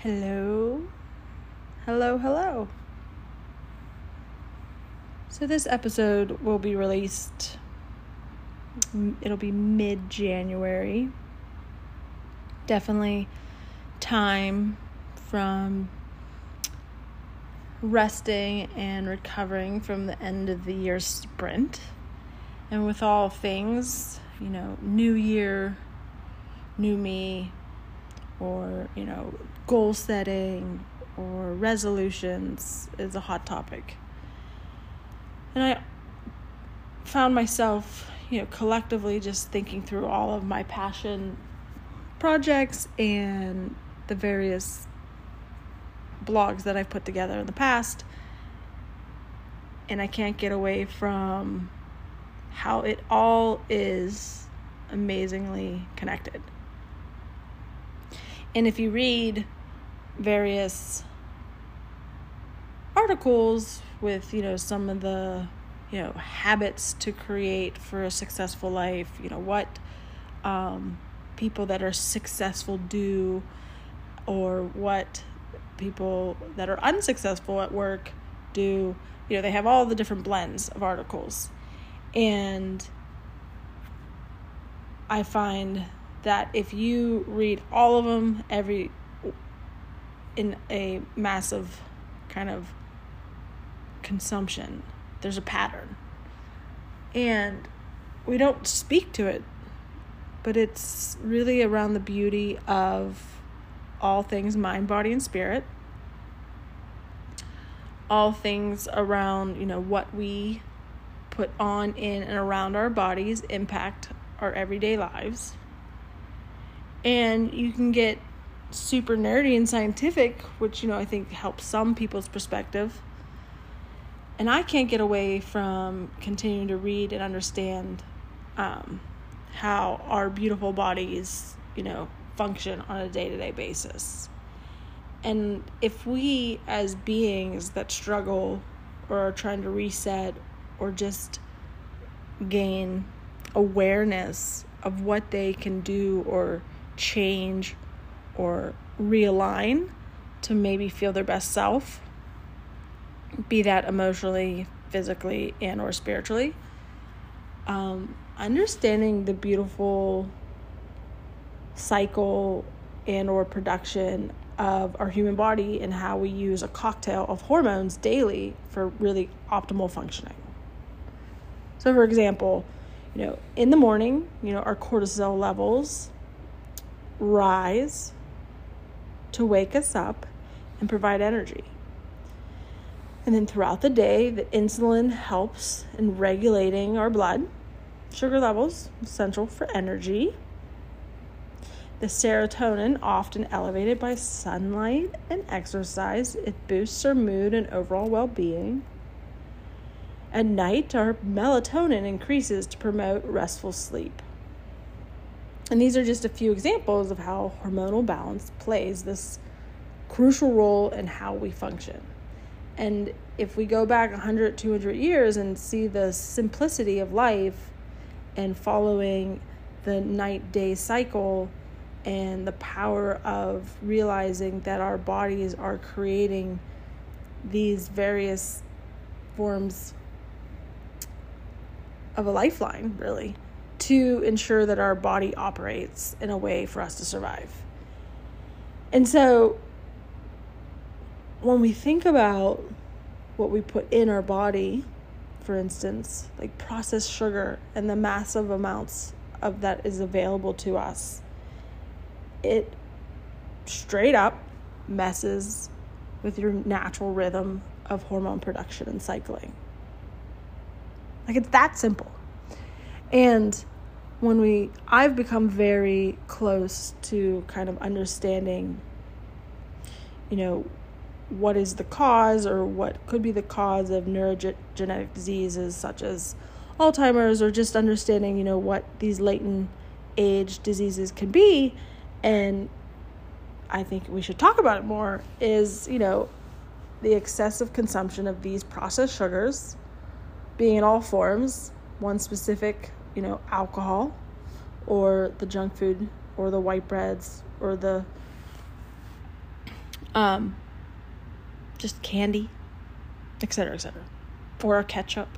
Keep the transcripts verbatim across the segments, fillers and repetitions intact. Hello, hello, hello. So this episode will be released, it'll be mid-January. Definitely time from resting and recovering from the end of the year sprint. And with all things, you know, new year, new me, or, you know, goal setting or resolutions is a hot topic. And I found myself, you know, collectively just thinking through all of my passion projects and the various blogs that I've put together in the past. And I can't get away from how it all is amazingly connected. And if you read various articles with, you know, some of the, you know, habits to create for a successful life, you know, what um, people that are successful do, or what people that are unsuccessful at work do, you know, they have all the different blends of articles. And I find that if you read all of them, every in a massive kind of consumption, there's a pattern. And we don't speak to it, but it's really around the beauty of all things mind, body, and spirit. All things around, you know, what we put on, in, and around our bodies impact our everyday lives. And you can get super nerdy and scientific, which, you know, I think helps some people's perspective. And I can't get away from continuing to read and understand um, how our beautiful bodies, you know, function on a day-to-day basis. And if we as beings that struggle or are trying to reset or just gain awareness of what they can do or change or realign to maybe feel their best self, be that emotionally, physically, and or spiritually. Um, understanding the beautiful cycle and or production of our human body and how we use a cocktail of hormones daily for really optimal functioning. So for example, you know, in the morning, you know, our cortisol levels rise to wake us up and provide energy. And then throughout the day, the insulin helps in regulating our blood sugar levels, essential for energy. The serotonin, often elevated by sunlight and exercise, it boosts our mood and overall well-being. At night, our melatonin increases to promote restful sleep. And these are just a few examples of how hormonal balance plays this crucial role in how we function. And if we go back one hundred, two hundred years and see the simplicity of life and following the night-day cycle and the power of realizing that our bodies are creating these various forms of a lifeline, really, to ensure that our body operates in a way for us to survive. And so when we think about what we put in our body, for instance, like processed sugar and the massive amounts of that is available to us, it straight up messes with your natural rhythm of hormone production and cycling. Like, it's that simple. And when we, I've become very close to kind of understanding, you know, what is the cause or what could be the cause of neurogenetic diseases such as Alzheimer's, or just understanding, you know, what these latent age diseases can be. And I think we should talk about it more is, you know, the excessive consumption of these processed sugars, being in all forms, one specific, you know, alcohol or the junk food or the white breads or the um, just candy, et cetera, et cetera, or ketchup.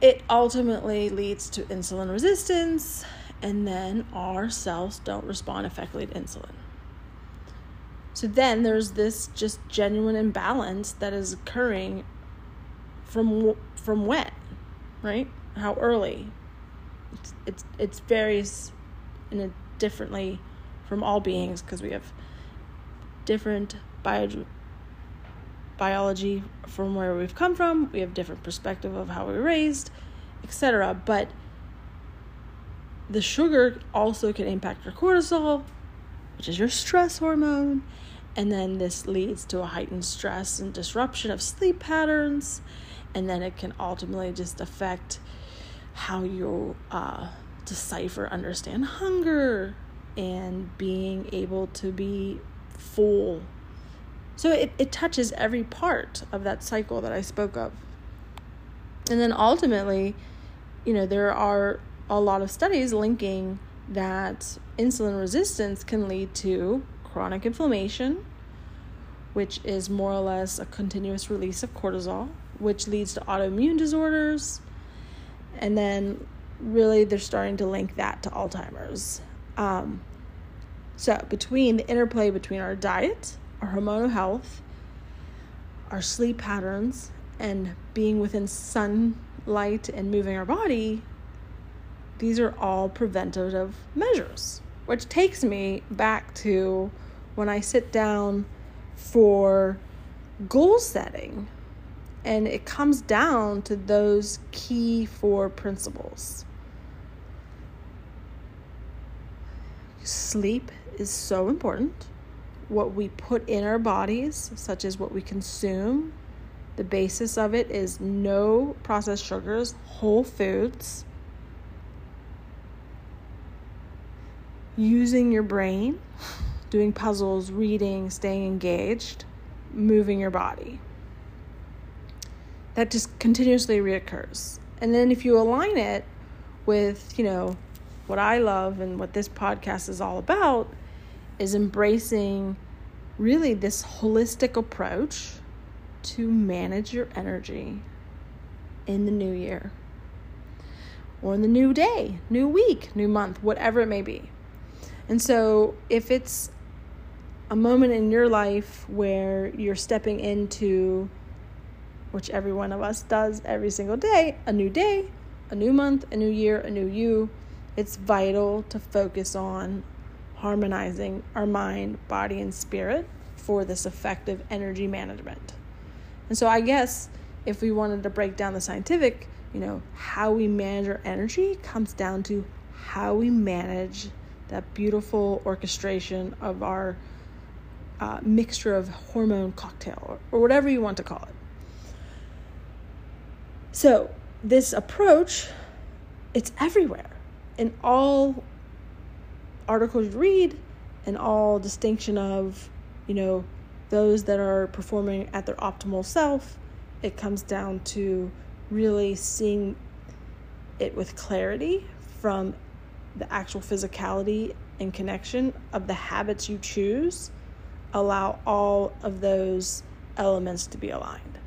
It ultimately leads to insulin resistance, and then our cells don't respond effectively to insulin. So then there's this just genuine imbalance that is occurring from from when, right? How early? It's it's it's varies in a differently from all beings, because we have different bio, biology from where we've come from. We have different perspective of how we were raised, et cetera. But the sugar also can impact your cortisol, which is your stress hormone. And then this leads to a heightened stress and disruption of sleep patterns. And then it can ultimately just affect how you uh, decipher, understand hunger, and being able to be full. So it, it touches every part of that cycle that I spoke of. And then ultimately, you know, there are a lot of studies linking that insulin resistance can lead to chronic inflammation, which is more or less a continuous release of cortisol, which leads to autoimmune disorders. And then really they're starting to link that to Alzheimer's. Um, so between the interplay between our diet, our hormonal health, our sleep patterns, and being within sunlight and moving our body, these are all preventative measures, which takes me back to when I sit down for goal setting, and it comes down to those key four principles. Sleep is so important. What we put in our bodies, such as what we consume, the basis of it is no processed sugars, whole foods. Using your brain, doing puzzles, reading, staying engaged, moving your body. That just continuously reoccurs. And then if you align it with, you know, what I love and what this podcast is all about, is embracing really this holistic approach to manage your energy in the new year or in the new day, new week, new month, whatever it may be. And so if it's a moment in your life where you're stepping into, which every one of us does every single day, a new day, a new month, a new year, a new you, it's vital to focus on harmonizing our mind, body, and spirit for this effective energy management. And so I guess if we wanted to break down the scientific, you know, how we manage our energy comes down to how we manage that beautiful orchestration of our uh, mixture of hormone cocktail, or, or whatever you want to call it. So this approach, it's everywhere. In all articles you read, and all distinction of, you know, those that are performing at their optimal self, it comes down to really seeing it with clarity from the actual physicality and connection of the habits you choose, allow all of those elements to be aligned.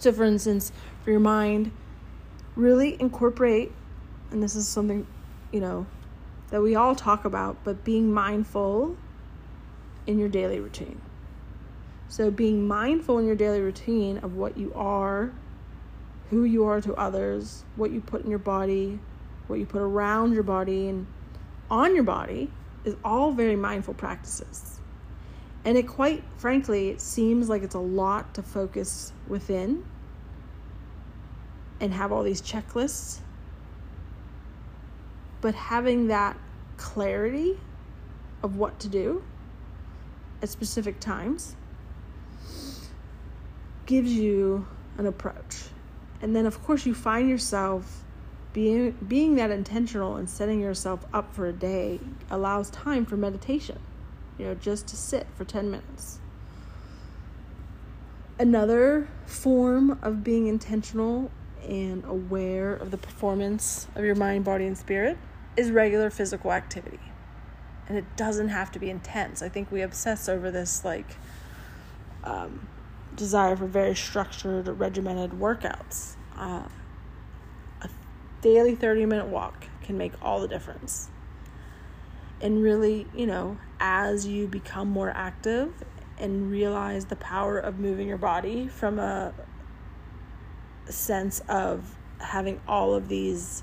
So for instance, for your mind, really incorporate, and this is something, you know, that we all talk about, but being mindful in your daily routine. So being mindful in your daily routine of what you are, who you are to others, what you put in your body, what you put around your body and on your body, is all very mindful practices. And it quite frankly, it seems like it's a lot to focus within and have all these checklists. But having that clarity of what to do at specific times gives you an approach. And then, of course, you find yourself being, being that intentional and setting yourself up for a day allows time for meditation, you know, just to sit for ten minutes. Another form of being intentional and aware of the performance of your mind, body, and spirit is regular physical activity. and it doesn't have to be intense. I think we obsess over this like um, desire for very structured, regimented workouts. Uh, a daily thirty-minute walk can make all the difference. And really, you know, as you become more active and realize the power of moving your body from a sense of having all of these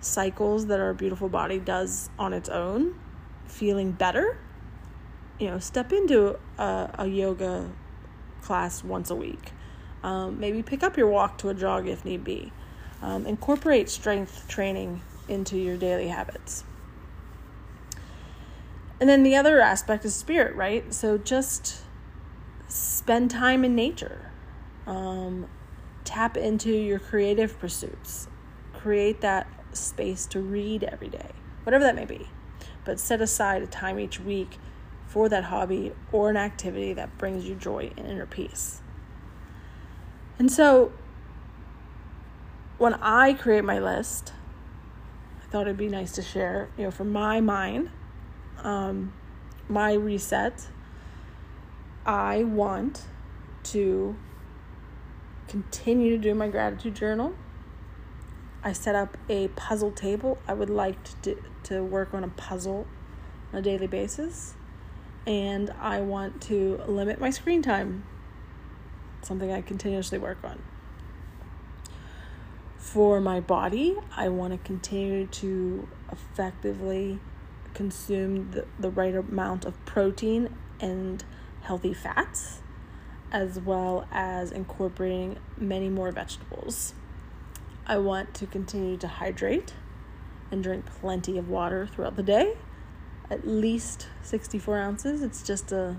cycles that our beautiful body does on its own, feeling better, you know, step into a, a yoga class once a week. Um, maybe pick up your walk to a jog if need be. Um, incorporate strength training into your daily habits. And then the other aspect is spirit, right? So just spend time in nature. Um, tap into your creative pursuits. Create that space to read every day, whatever that may be. But set aside a time each week for that hobby or an activity that brings you joy and inner peace. And so when I create my list, I thought it'd be nice to share, you know, from my mind, um, my reset, I want to continue to do my gratitude journal. I set up a puzzle table. I would like to do, to work on a puzzle on a daily basis. And I want to limit my screen time. Something I continuously work on. For my body, I want to continue to effectively consume the, the right amount of protein and healthy fats, as well as incorporating many more vegetables. I want to continue to hydrate and drink plenty of water throughout the day, at least sixty-four ounces. It's just a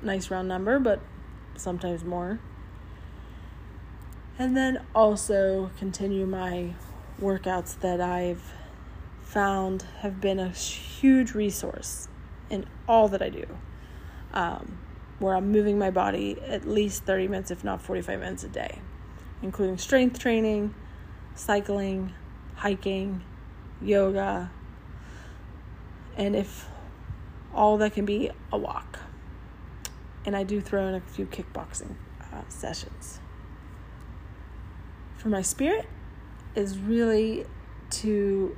nice round number, but sometimes more. And then also continue my workouts that I've found have been a huge resource in all that I do, um, where I'm moving my body at least thirty minutes, if not forty-five minutes a day, including strength training, cycling, hiking, yoga, and if all that can be, a walk. And I do throw in a few kickboxing uh, sessions. For my spirit is really to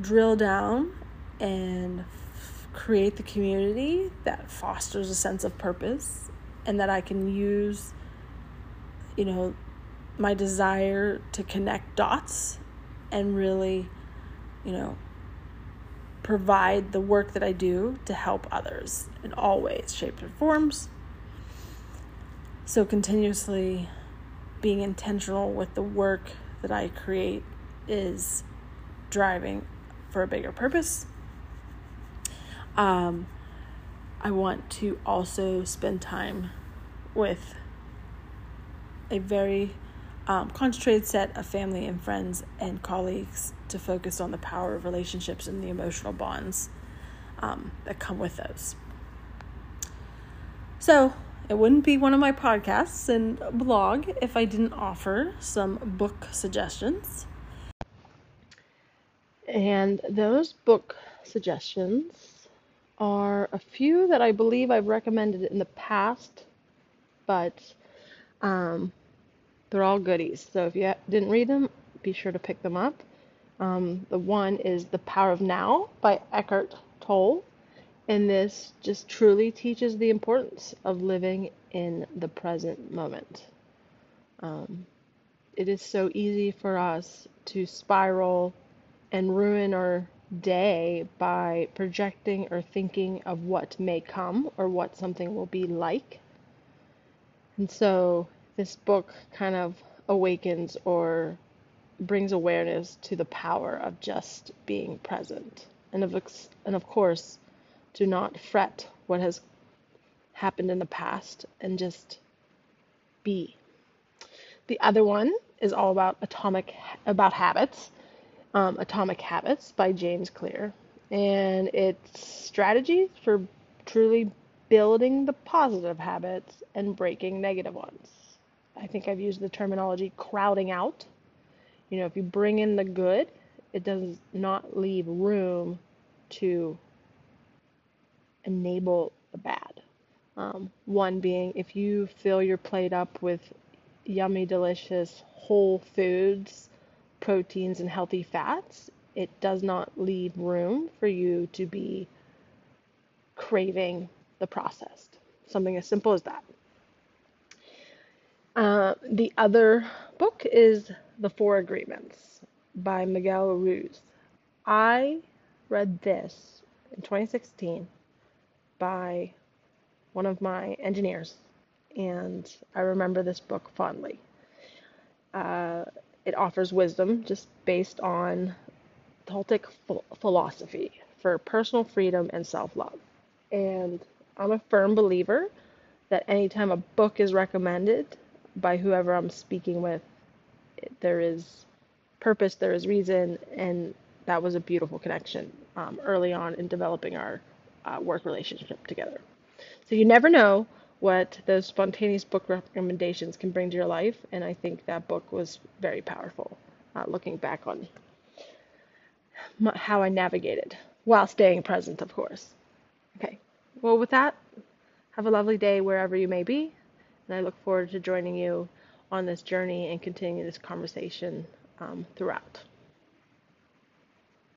drill down and f- create the community that fosters a sense of purpose, and that I can use, you know, my desire to connect dots and really, you know, provide the work that I do to help others in all ways, shapes, and forms. So continuously being intentional with the work that I create is driving for a bigger purpose. Um, I want to also spend time with a very um, concentrated set of family and friends and colleagues to focus on the power of relationships and the emotional bonds um, that come with those. So it wouldn't be one of my podcasts and blog if I didn't offer some book suggestions. And those book suggestions are a few that I believe I've recommended in the past, but um, they're all goodies. So if you didn't read them, be sure to pick them up. Um, the one is The Power of Now by Eckhart Tolle. And this just truly teaches the importance of living in the present moment. Um, it is so easy for us to spiral and ruin our day by projecting or thinking of what may come or what something will be like. And so this book kind of awakens or brings awareness to the power of just being present. And of, and of course, do not fret what has happened in the past, and just be. The other one is all about atomic about habits, um, Atomic Habits by James Clear, and it's strategies for truly building the positive habits and breaking negative ones. I think I've used the terminology crowding out. You know, if you bring in the good, it does not leave room to enable the bad. Um, one being, if you fill your plate up with yummy, delicious whole foods, proteins, and healthy fats, it does not leave room for you to be craving the processed. Something as simple as that. Uh, the other book is The Four Agreements by Miguel Ruiz. I read this in twenty sixteen by one of my engineers, and I remember this book fondly. Uh, it offers wisdom just based on Toltec philosophy for personal freedom and self-love. And I'm a firm believer that anytime a book is recommended by whoever I'm speaking with, there is purpose, there is reason, and that was a beautiful connection um, early on in developing our uh, work relationship together. So you never know what those spontaneous book recommendations can bring to your life, and I think that book was very powerful, uh, looking back on how I navigated, while staying present, of course. Okay, well, with that, have a lovely day wherever you may be, and I look forward to joining you on this journey and continue this conversation um, throughout.